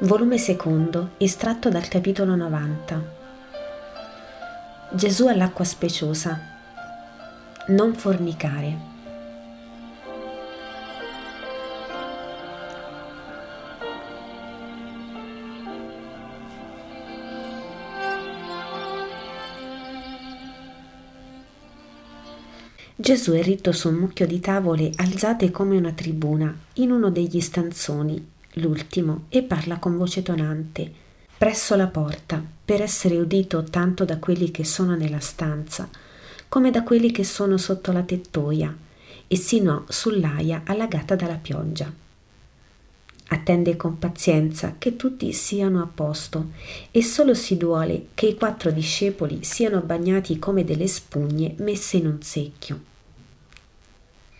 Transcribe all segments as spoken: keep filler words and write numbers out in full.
volume secondo, estratto dal capitolo novanta. Gesù all'acqua speciosa. Non fornicare. Gesù è ritto su un mucchio di tavole alzate come una tribuna, in uno degli stanzoni, l'ultimo, e parla con voce tonante, presso la porta, per essere udito tanto da quelli che sono nella stanza, come da quelli che sono sotto la tettoia, e sino sull'aia allagata dalla pioggia. Attende con pazienza che tutti siano a posto, e solo si duole che i quattro discepoli siano bagnati come delle spugne messe in un secchio.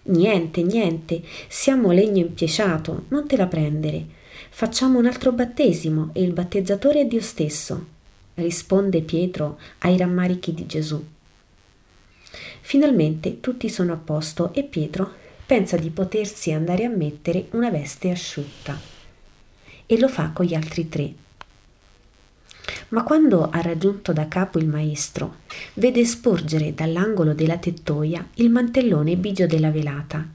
Niente, niente, siamo legno impieciato, non te la prendere. Facciamo un altro battesimo e il battezzatore è Dio stesso, risponde Pietro ai rammarichi di Gesù. Finalmente tutti sono a posto e Pietro pensa di potersi andare a mettere una veste asciutta e lo fa con gli altri tre. Ma quando ha raggiunto da capo il maestro, vede sporgere dall'angolo della tettoia il mantellone bigio della velata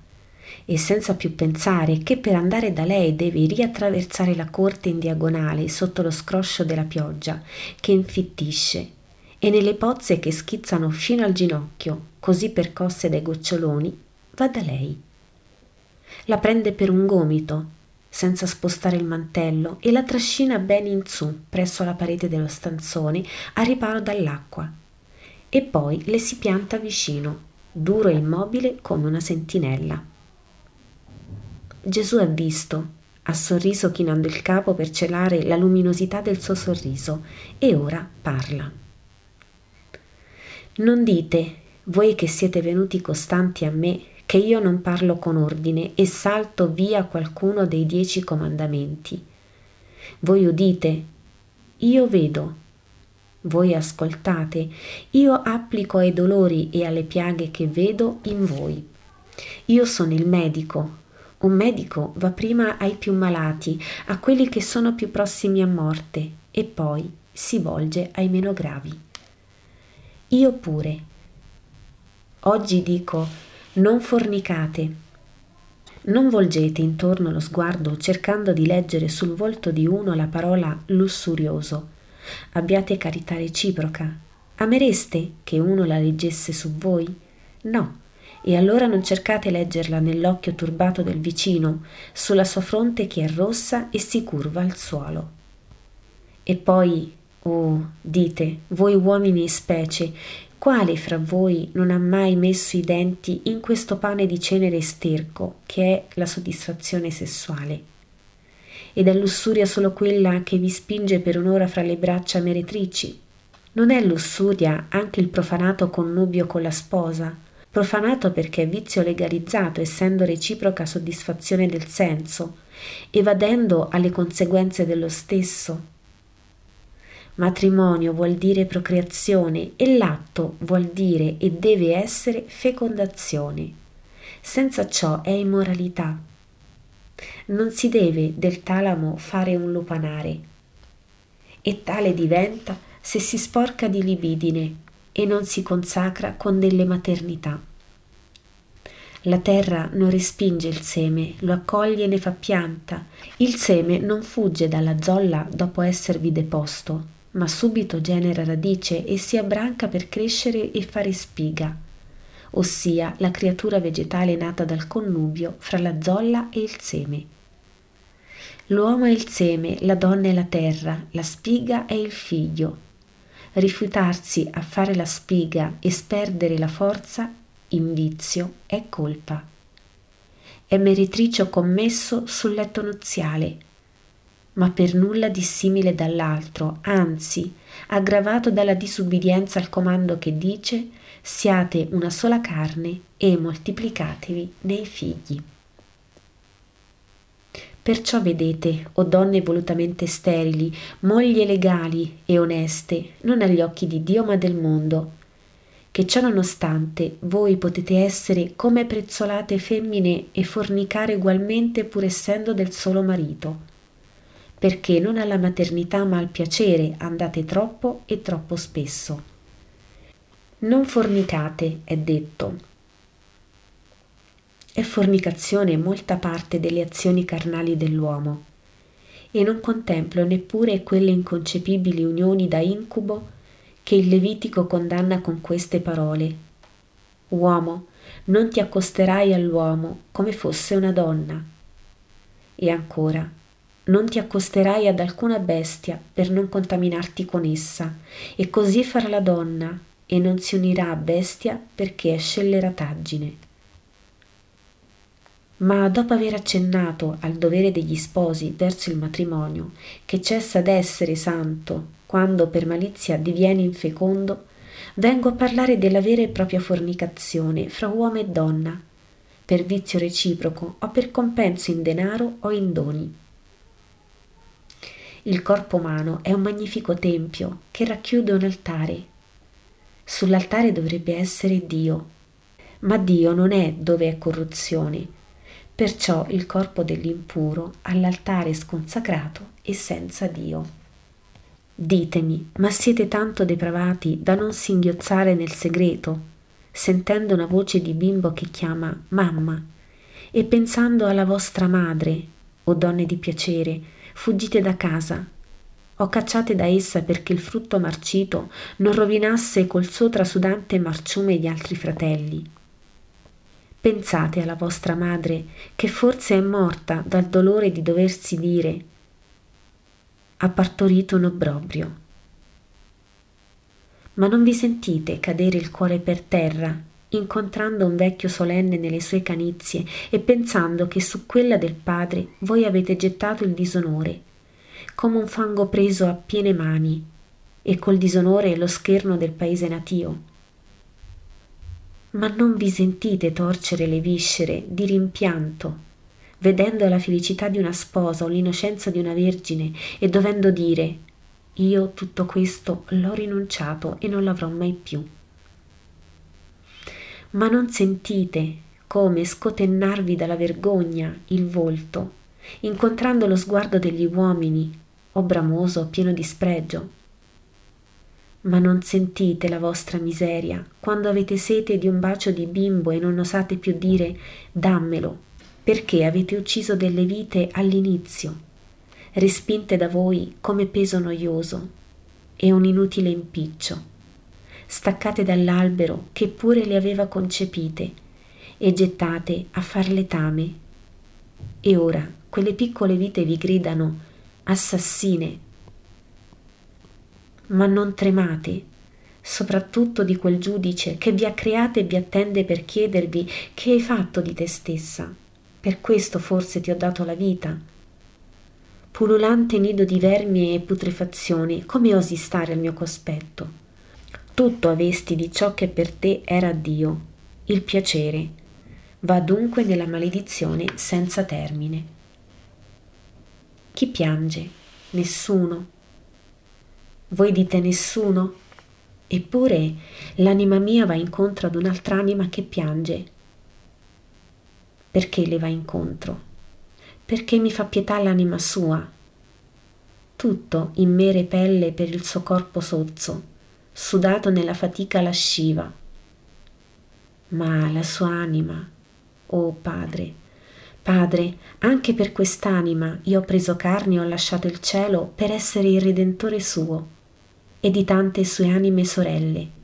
e senza più pensare che per andare da lei deve riattraversare la corte in diagonale sotto lo scroscio della pioggia che infittisce e nelle pozze che schizzano fino al ginocchio, così percosse dai goccioloni, va da lei. La prende per un gomito, senza spostare il mantello, e la trascina ben in su presso la parete dello stanzone a riparo dall'acqua, e poi le si pianta vicino, duro e immobile come una sentinella. Gesù ha visto, ha sorriso chinando il capo per celare la luminosità del suo sorriso, e ora parla. Non dite, voi che siete venuti costanti a me, che io non parlo con ordine e salto via qualcuno dei dieci comandamenti. Voi udite, io vedo. Voi ascoltate, io applico ai dolori e alle piaghe che vedo in voi. Io sono il medico. Un medico va prima ai più malati, a quelli che sono più prossimi a morte, e poi si volge ai meno gravi. Io pure. Oggi dico: non fornicate. Non volgete intorno lo sguardo cercando di leggere sul volto di uno la parola lussurioso. Abbiate carità reciproca. Amereste che uno la leggesse su voi? No, e allora non cercate leggerla nell'occhio turbato del vicino, sulla sua fronte che è rossa e si curva al suolo. E poi, oh, dite, voi uomini in specie, quale fra voi non ha mai messo i denti in questo pane di cenere e sterco che è la soddisfazione sessuale? Ed è lussuria solo quella che vi spinge per un'ora fra le braccia meretrici? Non è lussuria anche il profanato connubio con la sposa, profanato perché è vizio legalizzato essendo reciproca soddisfazione del senso, evadendo alle conseguenze dello stesso? Matrimonio vuol dire procreazione e l'atto vuol dire e deve essere fecondazione. Senza ciò è immoralità. Non si deve del talamo fare un lupanare. E tale diventa se si sporca di libidine e non si consacra con delle maternità. La terra non respinge il seme, lo accoglie e ne fa pianta. Il seme non fugge dalla zolla dopo esservi deposto, ma subito genera radice e si abbranca per crescere e fare spiga, ossia la creatura vegetale nata dal connubio fra la zolla e il seme. L'uomo è il seme, la donna è la terra, la spiga è il figlio. Rifiutarsi a fare la spiga e sperdere la forza in vizio è colpa. È meretricio commesso sul letto nuziale, ma per nulla dissimile dall'altro, anzi, aggravato dalla disubbidienza al comando che dice: siate una sola carne e moltiplicatevi nei figli. Perciò vedete, o donne volutamente sterili, mogli legali e oneste, non agli occhi di Dio ma del mondo, che ciò nonostante voi potete essere come prezzolate femmine e fornicare ugualmente pur essendo del solo marito. perché non alla maternità ma al piacere andate troppo e troppo spesso. Non fornicate, è detto. È fornicazione molta parte delle azioni carnali dell'uomo, e non contemplo neppure quelle inconcepibili unioni da incubo che il Levitico condanna con queste parole: uomo, non ti accosterai all'uomo come fosse una donna. E ancora, non ti accosterai ad alcuna bestia per non contaminarti con essa, e così farà la donna, e non si unirà a bestia perché è scellerataggine. Ma dopo aver accennato al dovere degli sposi verso il matrimonio, che cessa d'essere santo quando per malizia diviene infecondo, vengo a parlare della vera e propria fornicazione fra uomo e donna, per vizio reciproco o per compenso in denaro o in doni. Il corpo umano è un magnifico tempio che racchiude un altare. Sull'altare dovrebbe essere Dio, ma Dio non è dove è corruzione, perciò il corpo dell'impuro all'altare sconsacrato e senza Dio. Ditemi, ma siete tanto depravati da non singhiozzare nel segreto, sentendo una voce di bimbo che chiama mamma, e pensando alla vostra madre, o donne di piacere, fuggite da casa, o cacciate da essa perché il frutto marcito non rovinasse col suo trasudante marciume gli altri fratelli. Pensate alla vostra madre, che forse è morta dal dolore di doversi dire: ha partorito un obbrobrio. Ma non vi sentite cadere il cuore per terra, incontrando un vecchio solenne nelle sue canizie e pensando che su quella del padre voi avete gettato il disonore, come un fango preso a piene mani, e col disonore lo scherno del paese natio? Ma non vi sentite torcere le viscere di rimpianto, vedendo la felicità di una sposa o l'innocenza di una vergine e dovendo dire: io tutto questo l'ho rinunciato e non l'avrò mai più? Ma non sentite come scotennarvi dalla vergogna il volto, incontrando lo sguardo degli uomini, o bramoso, pieno di spregio? Ma non sentite la vostra miseria quando avete sete di un bacio di bimbo e non osate più dire: dammelo, perché avete ucciso delle vite all'inizio, respinte da voi come peso noioso e un inutile impiccio, staccate dall'albero che pure le aveva concepite e gettate a far letame. E ora quelle piccole vite vi gridano: assassine! Ma non tremate, soprattutto di quel giudice che vi ha create e vi attende per chiedervi: che hai fatto di te stessa? Per questo forse ti ho dato la vita. Pululante nido di vermi e putrefazione, come osi stare al mio cospetto? Tutto avesti di ciò che per te era Dio, il piacere. Va dunque nella maledizione senza termine. Chi piange? Nessuno. Voi dite nessuno? Eppure l'anima mia va incontro ad un'altra anima che piange. Perché le va incontro? Perché mi fa pietà l'anima sua. Tutto in me repelle per il suo corpo sozzo, sudato nella fatica lasciva. Ma la sua anima, oh Padre, Padre, anche per quest'anima io ho preso carne e ho lasciato il cielo per essere il Redentore suo e di tante sue anime sorelle.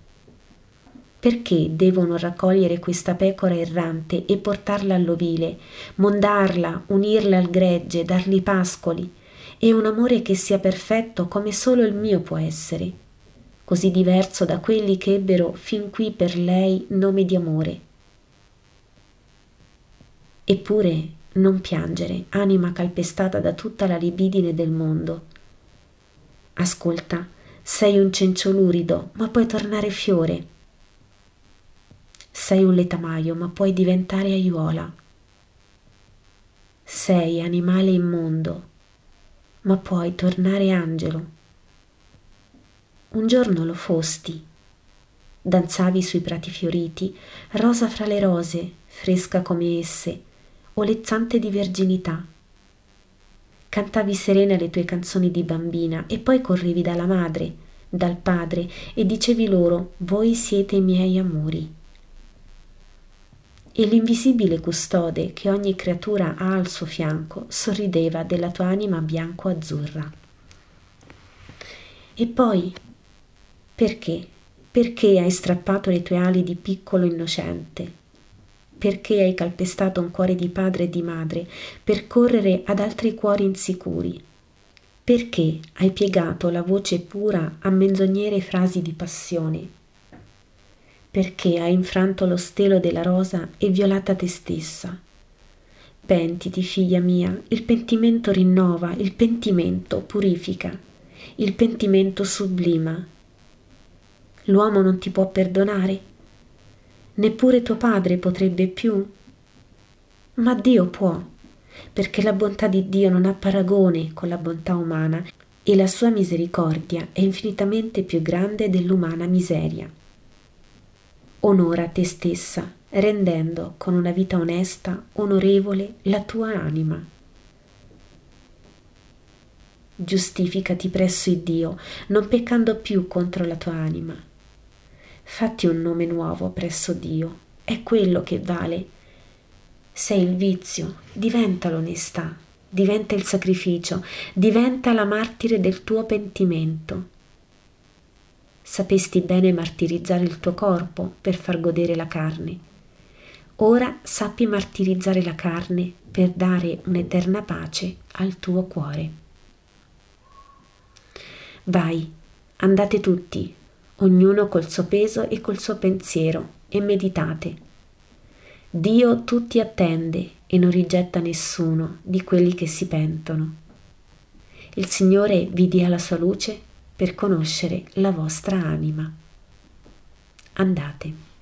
Perché devono raccogliere questa pecora errante e portarla all'ovile, mondarla, unirla al gregge, dargli pascoli, e un amore che sia perfetto come solo il mio può essere, così diverso da quelli che ebbero fin qui per lei nome di amore? Eppure non piangere, anima calpestata da tutta la libidine del mondo. Ascolta, sei un cencio lurido, ma puoi tornare fiore. Sei un letamaio, ma puoi diventare aiuola. Sei animale immondo, ma puoi tornare angelo. Un giorno lo fosti. Danzavi sui prati fioriti, rosa fra le rose, fresca come esse, olezzante di verginità. cantavi serena le tue canzoni di bambina e poi correvi dalla madre, dal padre e dicevi loro: voi siete i miei amori. E l'invisibile custode che ogni creatura ha al suo fianco sorrideva della tua anima bianco-azzurra. E poi, perché? Perché hai strappato le tue ali di piccolo innocente? Perché hai calpestato un cuore di padre e di madre per correre ad altri cuori insicuri? Perché hai piegato la voce pura a menzognere frasi di passione? Perché hai infranto lo stelo della rosa e violata te stessa? Pentiti, figlia mia, il pentimento rinnova, il pentimento purifica, il pentimento sublima. L'uomo non ti può perdonare, neppure tuo padre potrebbe più. Ma Dio può, perché la bontà di Dio non ha paragone con la bontà umana e la sua misericordia è infinitamente più grande dell'umana miseria. Onora te stessa, rendendo con una vita onesta, onorevole, la tua anima. Giustificati presso il Dio, non peccando più contro la tua anima. Fatti un nome nuovo presso Dio, è quello che vale. Sei il vizio, diventa l'onestà, diventa il sacrificio, diventa la martire del tuo pentimento. Sapesti bene martirizzare il tuo corpo per far godere la carne. Ora sappi martirizzare la carne per dare un'eterna pace al tuo cuore. Vai, andate tutti, ognuno col suo peso e col suo pensiero, e meditate. Dio tutti attende e non rigetta nessuno di quelli che si pentono. Il Signore vi dia la sua luce per conoscere la vostra anima. Andate.